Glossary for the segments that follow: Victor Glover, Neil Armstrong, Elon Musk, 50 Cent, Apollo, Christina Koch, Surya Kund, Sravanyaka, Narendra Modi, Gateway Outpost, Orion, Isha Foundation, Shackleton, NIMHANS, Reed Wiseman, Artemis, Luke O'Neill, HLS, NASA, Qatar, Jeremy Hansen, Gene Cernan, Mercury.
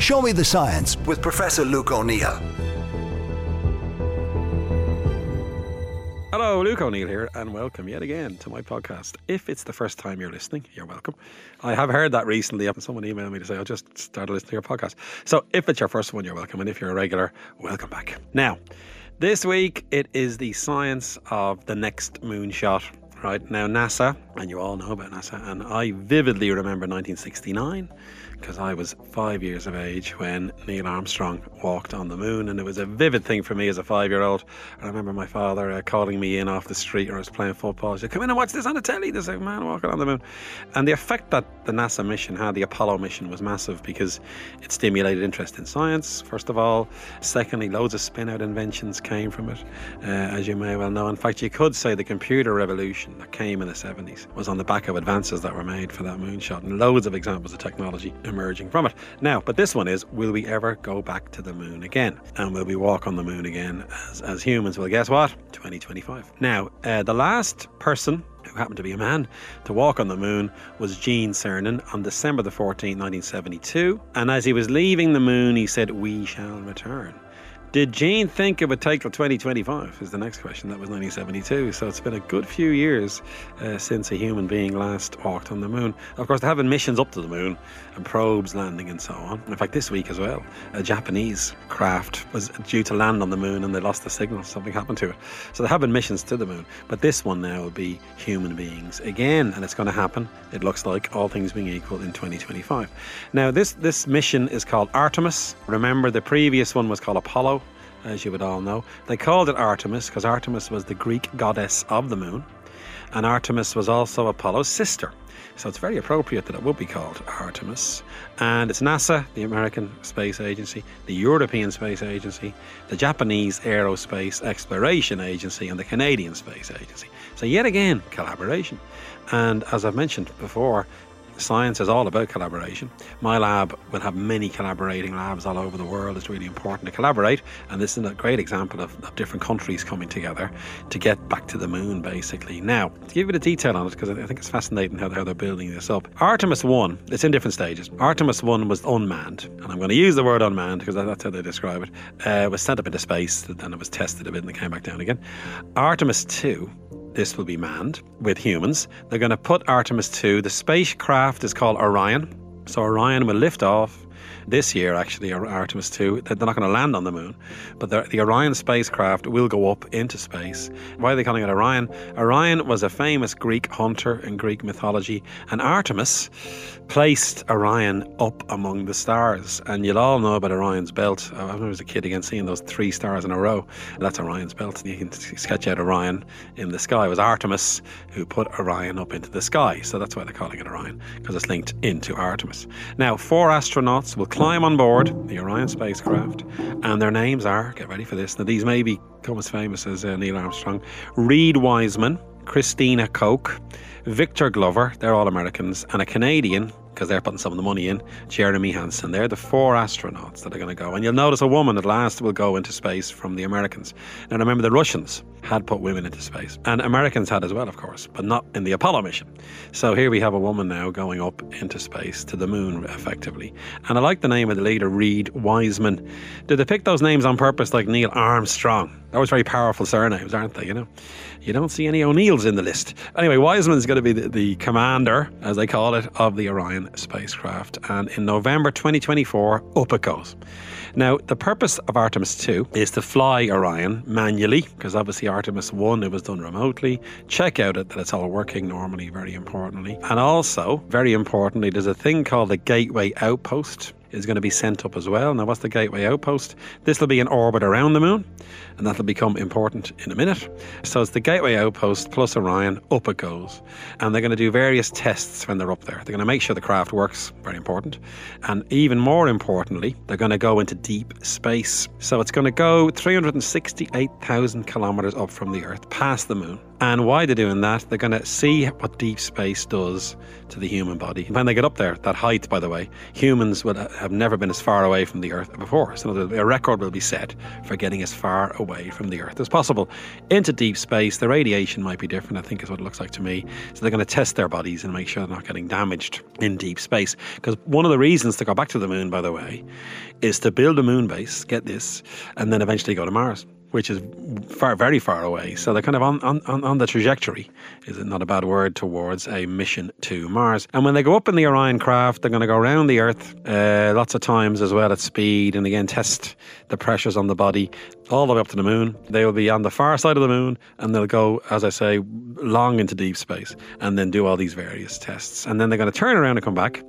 Show Me the Science with Professor Luke O'Neill. Hello, Luke O'Neill here, and welcome yet again to my podcast. If it's the first time you're listening, you're welcome. I have heard that recently. Someone emailed me to say, I just started listening to your podcast. So if it's your first one, you're welcome. And if you're a regular, welcome back. Now, this week, it is the science of the next moonshot. Right now, NASA, and you all know about NASA, and I vividly remember 1969 because I was 5 years of age when Neil Armstrong walked on the moon, and it was a vivid thing for me as a five-year-old. I remember my father calling me in off the street, or I was playing football. He said, "Come in and watch this on the telly. There's a man walking on the moon." And the effect that the NASA mission had, the Apollo mission, was massive because it stimulated interest in science, first of all. Secondly, loads of spin-out inventions came from it, as you may well know. In fact, you could say the computer revolution that came in the 70s was on the back of advances that were made for that moonshot, and loads of examples of technology emerging from it. Now, but this one is, will we ever go back to the moon again? And will we walk on the moon again as humans? Well, guess what? 2025. Now, the last person who happened to be a man to walk on the moon was Gene Cernan on December the 14th, 1972. And as he was leaving the moon, he said, "We shall return." Did Gene think it would take till 2025 is the next question. That was 1972, so it's been a good few years since a human being last walked on the moon. Of course, they're having missions up to the moon and probes landing and so on. In fact, this week as well, a Japanese craft was due to land on the moon and they lost the signal. Something happened to it. So they're having missions to the moon, but this one now will be human beings again, and it's going to happen, it looks like, all things being equal, in 2025. Now, this mission is called Artemis. Remember, the previous one was called Apollo, as you would all know. They called it Artemis because Artemis was the Greek goddess of the moon, and Artemis was also Apollo's sister. So it's very appropriate that it would be called Artemis. And it's NASA, the American Space Agency, the European Space Agency, the Japanese Aerospace Exploration Agency, and the Canadian Space Agency. So yet again, collaboration. And as I've mentioned before, science is all about collaboration. My lab will have many collaborating labs all over the world. It's really important to collaborate, and this is a great example of different countries coming together to get back to the moon, basically. Now, to give you the detail on it, because I think it's fascinating how they're building this up. Artemis 1, it's in different stages. Artemis 1 was unmanned, and I'm going to use the word unmanned because that's how they describe it. It was sent up into space, then it was tested a bit and it came back down again. Artemis 2, this will be manned with humans. They're going to put Artemis 2. The spacecraft is called Orion. So Orion will lift off this year, actually, Artemis 2. They're not going to land on the moon, but the Orion spacecraft will go up into space. Why are they calling it Orion? Orion was a famous Greek hunter in Greek mythology, and Artemis placed Orion up among the stars. And you'll all know about Orion's belt. I remember as a kid again seeing those three stars in a row. That's Orion's belt. You can sketch out Orion in the sky. It was Artemis who put Orion up into the sky. So that's why they're calling it Orion, because it's linked into Artemis. Now, 4 astronauts will climb on board the Orion spacecraft, and their names are, get ready for this, now these may become as famous as Neil Armstrong, Reed Wiseman, Christina Koch, Victor Glover, they're all Americans, and a Canadian, because they're putting some of the money in, Jeremy Hansen. They're the 4 astronauts that are going to go. And you'll notice a woman at last will go into space from the Americans. Now remember, the Russians had put women into space, and Americans had as well, of course, but not in the Apollo mission. So here we have a woman now going up into space to the moon, effectively. And I like the name of the leader, Reed Wiseman. Did they pick those names on purpose, like Neil Armstrong? They're always very powerful surnames, aren't they? You know, you don't see any O'Neills in the list. Anyway, Wiseman's going to be the commander, as they call it, of the Orion spacecraft, and in November 2024 up it goes. Now, the purpose of Artemis 2 is to fly Orion manually, because obviously Artemis 1, it was done remotely, check out that it's all working normally, very importantly, and also very importantly, there's a thing called the Gateway Outpost is going to be sent up as well. Now, what's the Gateway Outpost? This will be in orbit around the moon, and that'll become important in a minute. So it's the Gateway Outpost plus Orion, up it goes. And they're going to do various tests when they're up there. They're going to make sure the craft works, very important. And even more importantly, they're going to go into deep space. So it's going to go 368,000 kilometers up from the Earth, past the moon, And why they're doing that, they're going to see what deep space does to the human body. When they get up there, that height, by the way, humans would have never been as far away from the Earth before. So a record will be set for getting as far away from the Earth as possible. Into deep space, the radiation might be different, I think is what it looks like to me. So they're going to test their bodies and make sure they're not getting damaged in deep space. Because one of the reasons to go back to the moon, by the way, is to build a moon base, get this, and then eventually go to Mars, which is far, very far away. So they're kind of on the trajectory, is it not a bad word, towards a mission to Mars. And when they go up in the Orion craft, they're going to go around the Earth lots of times as well at speed, and again test the pressures on the body all the way up to the moon. They will be on the far side of the moon, and they'll go, as I say, long into deep space and then do all these various tests. And then they're going to turn around and come back,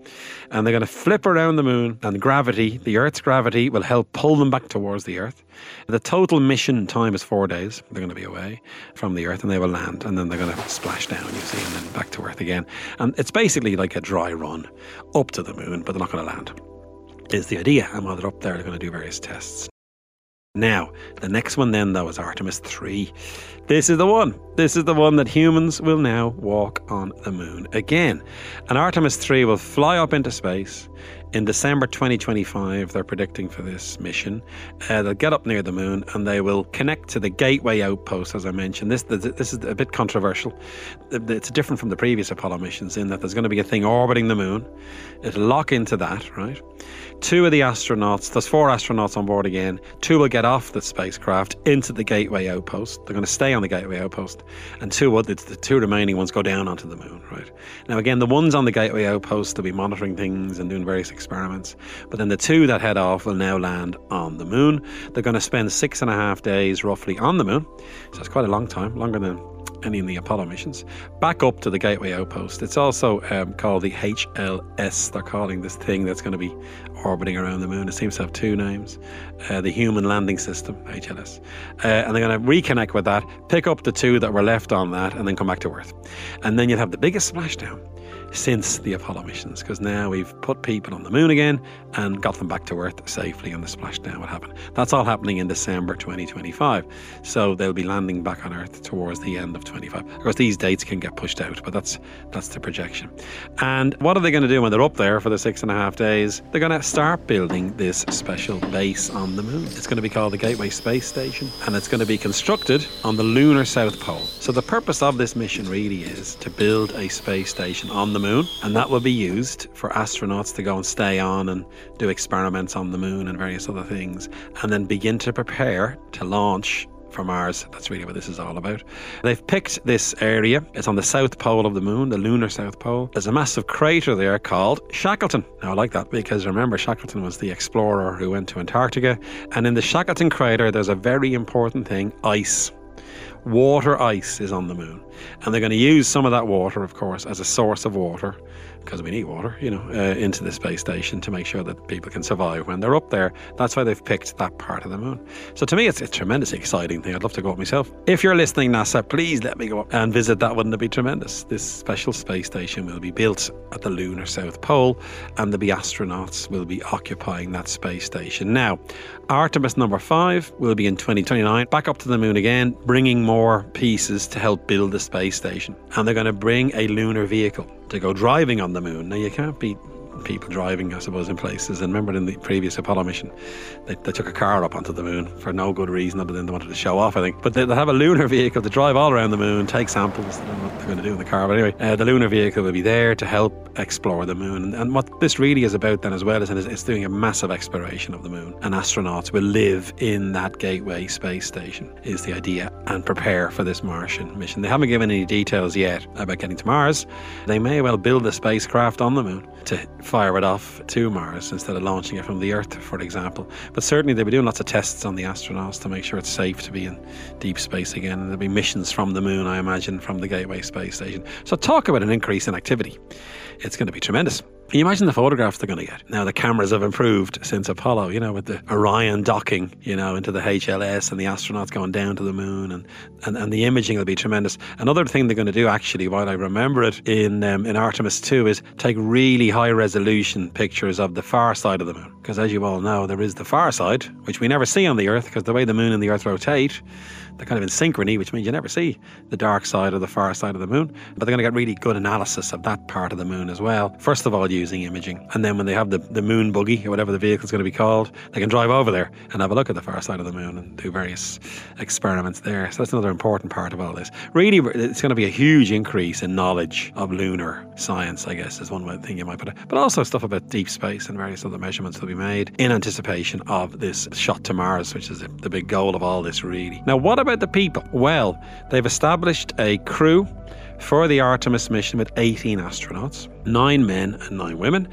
and they're going to flip around the moon, and gravity, the Earth's gravity, will help pull them back towards the Earth. The total mission time is 4 days. They're going to be away from the Earth, and they will land, and then they're going to splash down, you see, and then back to Earth again. And it's basically like a dry run up to the moon, but they're not going to land, is the idea. And while they're up there, they're going to do various tests. Now, the next one then, though, is Artemis 3. This is the one. This is the one that humans will now walk on the moon again. And Artemis 3 will fly up into space. In December 2025, they're predicting for this mission. They'll get up near the moon, and they will connect to the Gateway Outpost, as I mentioned. This is a bit controversial. It's different from the previous Apollo missions in that there's going to be a thing orbiting the moon. It'll lock into that, right? Two of the astronauts, there's four astronauts on board again. Two will get off the spacecraft into the Gateway Outpost. They're going to stay on the Gateway Outpost, and the two remaining ones go down onto the moon, right? Now, again, the ones on the Gateway Outpost, they'll be monitoring things and doing various experiments, but then the two that head off will now land on the moon. They're going to spend 6.5 days roughly on the moon, so it's quite a long time, longer than any in the Apollo missions, back up to the Gateway Outpost. It's also called the HLS. They're calling this thing that's going to be orbiting around the moon. It seems to have two names. The Human Landing System, HLS. And they're going to reconnect with that, pick up the two that were left on that, and then come back to Earth. And then you'll have the biggest splashdown since the Apollo missions, because now we've put people on the moon again and got them back to Earth safely, and the splashdown would happen. That's all happening in December 2025. So they'll be landing back on Earth towards the end of 25. Of course, these dates can get pushed out, but that's the projection. And what are they going to do when they're up there for the 6.5 days? They're going to start building this special base on the moon. It's going to be called the Gateway Space Station, and it's going to be constructed on the lunar south pole. So the purpose of this mission really is to build a space station on the moon, and that will be used for astronauts to go and stay on and do experiments on the moon and various other things, and then begin to prepare to launch for Mars. That's really what this is all about. They've picked this area. It's on the south pole of the moon, the lunar south pole. There's a massive crater there called Shackleton. Now, I like that because, remember, Shackleton was the explorer who went to Antarctica, and in the Shackleton crater there's a very important thing: ice. Water ice is on the moon, and they're going to use some of that water, of course, as a source of water, because we need water, into the space station to make sure that people can survive when they're up there. That's why they've picked that part of the moon. So to me, it's a tremendously exciting thing. I'd love to go up myself. If you're listening, NASA, please let me go up and visit that. Wouldn't it be tremendous? This special space station will be built at the lunar south pole, and the astronauts will be occupying that space station. Now, Artemis number 5 will be in 2029, back up to the moon again, bringing more pieces to help build the space station. And they're going to bring a lunar vehicle to go driving on the moon. Now, you can't beat people driving, I suppose, in places. And remember, in the previous Apollo mission, they took a car up onto the moon for no good reason other than they wanted to show off, I think. But they'll have a lunar vehicle to drive all around the moon, take samples. I don't know what they're going to do in the car, but anyway, the lunar vehicle will be there to help explore the moon. And what this really is about then as well is it's doing a massive exploration of the moon, and astronauts will live in that Gateway space station, is the idea, and prepare for this Martian mission. They haven't given any details yet about getting to Mars. They may well build a spacecraft on the moon to fire it off to Mars instead of launching it from the Earth, for example. But certainly they'll be doing lots of tests on the astronauts to make sure it's safe to be in deep space again. And there'll be missions from the moon, I imagine, from the Gateway Space Station. So talk about an increase in activity. It's going to be tremendous. You imagine the photographs they're going to get. Now, the cameras have improved since Apollo, you know, with the Orion docking, you know, into the HLS and the astronauts going down to the moon, and the imaging will be tremendous. Another thing they're going to do, actually, while I remember it, in Artemis 2 is take really high-resolution pictures of the far side of the moon. Because as you all know, there is the far side, which we never see on the Earth, because the way the moon and the Earth rotate, they're kind of in synchrony, which means you never see the dark side or the far side of the moon. But they're going to get really good analysis of that part of the moon as well. First of all, using imaging. And then when they have the moon buggy, or whatever the vehicle's going to be called, they can drive over there and have a look at the far side of the moon and do various experiments there. So that's another important part of all this. Really, it's going to be a huge increase in knowledge of lunar science, I guess, is one thing you might put it. But also stuff about deep space and various other measurements that will be made in anticipation of this shot to Mars, which is the big goal of all this, really. Now, what about the people? Well, they've established a crew for the Artemis mission with 18 astronauts, 9 men and 9 women,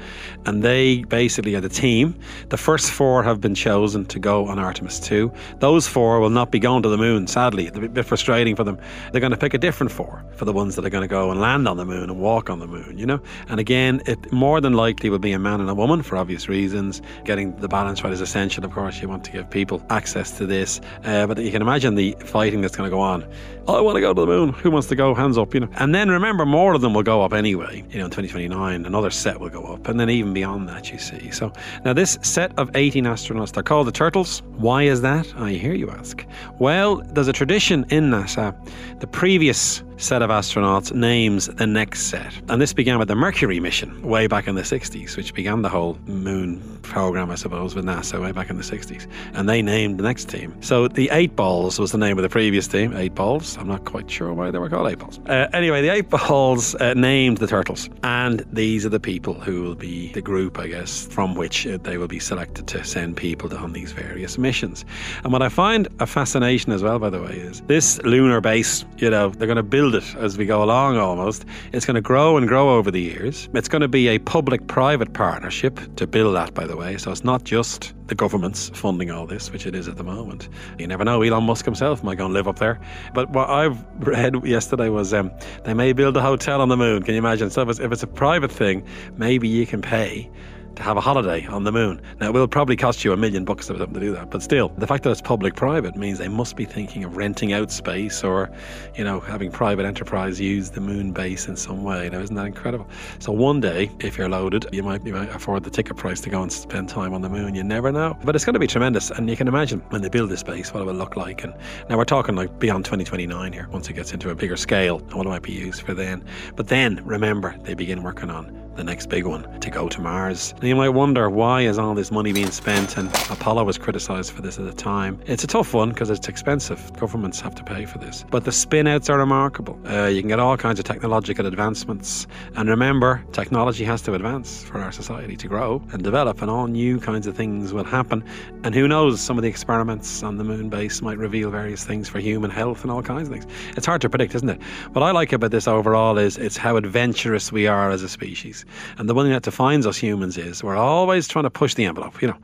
and they basically are the team. The first 4 have been chosen to go on Artemis 2. Those 4 will not be going to the moon, sadly. It's a bit frustrating for them. They're going to pick a different 4 for the ones that are going to go and land on the moon and walk on the moon, you know. And again, it more than likely will be a man and a woman, for obvious reasons. Getting the balance right is essential, of course. You want to give people access to this, but you can imagine the fighting that's going to go on. Oh, I want to go to the moon. Who wants to go? Hands up, you know. And then remember, more of them will go up anyway. You know, in 2029, another set will go up. And then even beyond that, you see. So now this set of 18 astronauts, they're called the Turtles. Why is that? I hear you ask. Well, there's a tradition in NASA. The previous set of astronauts names the next set. And this began with the Mercury mission way back in the 60s, which began the whole moon program, I suppose, with NASA way back in the 60s. And they named the next team. So the Eight Balls was the name of the previous team, Eight Balls. I'm not quite sure why they were called Eight Balls. Anyway, the Eight Balls named the Turtles. And these are the people who will be the group, I guess, from which they will be selected to send people on these various missions. And what I find a fascination as well, by the way, is this lunar base, you know, they're going to build it as we go along almost. It's going to grow and grow over the years. It's going to be a public-private partnership to build that, by the way. So it's not just the government's funding all this, which it is at the moment. You never know, Elon Musk himself might go and live up there. But what I've read yesterday was they may build a hotel on the moon. Can you imagine? So if it's a private thing, maybe you can pay to have a holiday on the moon. Now, it will probably cost you $1 million or something to do that, but still, the fact that it's public-private means they must be thinking of renting out space or, you know, having private enterprise use the moon base in some way. Now, isn't that incredible? So one day, if you're loaded, you might afford the ticket price to go and spend time on the moon. You never know. But it's going to be tremendous, and you can imagine when they build this base, what it will look like. And now we're talking like beyond 2029 here, once it gets into a bigger scale, and what it might be used for then. But then, remember, they begin working on the next big one, to go to Mars. And you might wonder, why is all this money being spent? And Apollo was criticised for this at the time. It's a tough one because it's expensive. Governments have to pay for this. But the spin-outs are remarkable. You can get all kinds of technological advancements. And remember, technology has to advance for our society to grow and develop, and all new kinds of things will happen. And who knows, some of the experiments on the moon base might reveal various things for human health and all kinds of things. It's hard to predict, isn't it? What I like about this overall is it's how adventurous we are as a species. And the one thing that defines us humans is we're always trying to push the envelope, you know,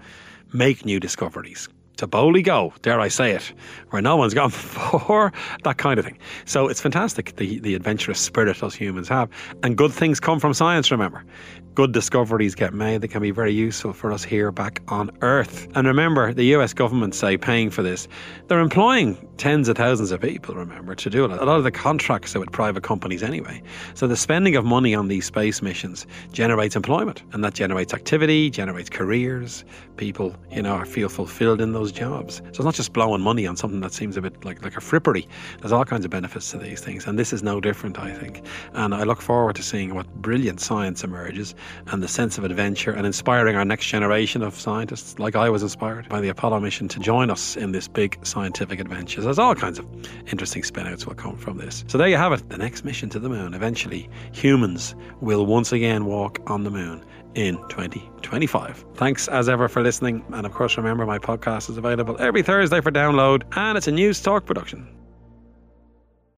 make new discoveries, to boldly go, dare I say it, where no one's gone before, that kind of thing. So it's fantastic, the adventurous spirit us humans have. And good things come from science, remember. Good discoveries get made that can be very useful for us here back on Earth. And remember, the US government, say, paying for this, they're employing tens of thousands of people, remember, to do it. A lot of the contracts are with private companies anyway. So the spending of money on these space missions generates employment, and that generates activity, generates careers. People, you know, feel fulfilled in those jobs. So it's not just blowing money on something that seems a bit like a frippery. There's all kinds of benefits to these things, and this is no different, I think. And I look forward to seeing what brilliant science emerges, and the sense of adventure, and inspiring our next generation of scientists, like I was inspired by the Apollo mission, to join us in this big scientific adventure. So there's all kinds of interesting spin-outs will come from this. So there you have it, the next mission to the moon. Eventually, humans will once again walk on the moon in 2025. Thanks as ever for listening, and of course remember, my podcast is available every Thursday for download, and it's a News Talk production.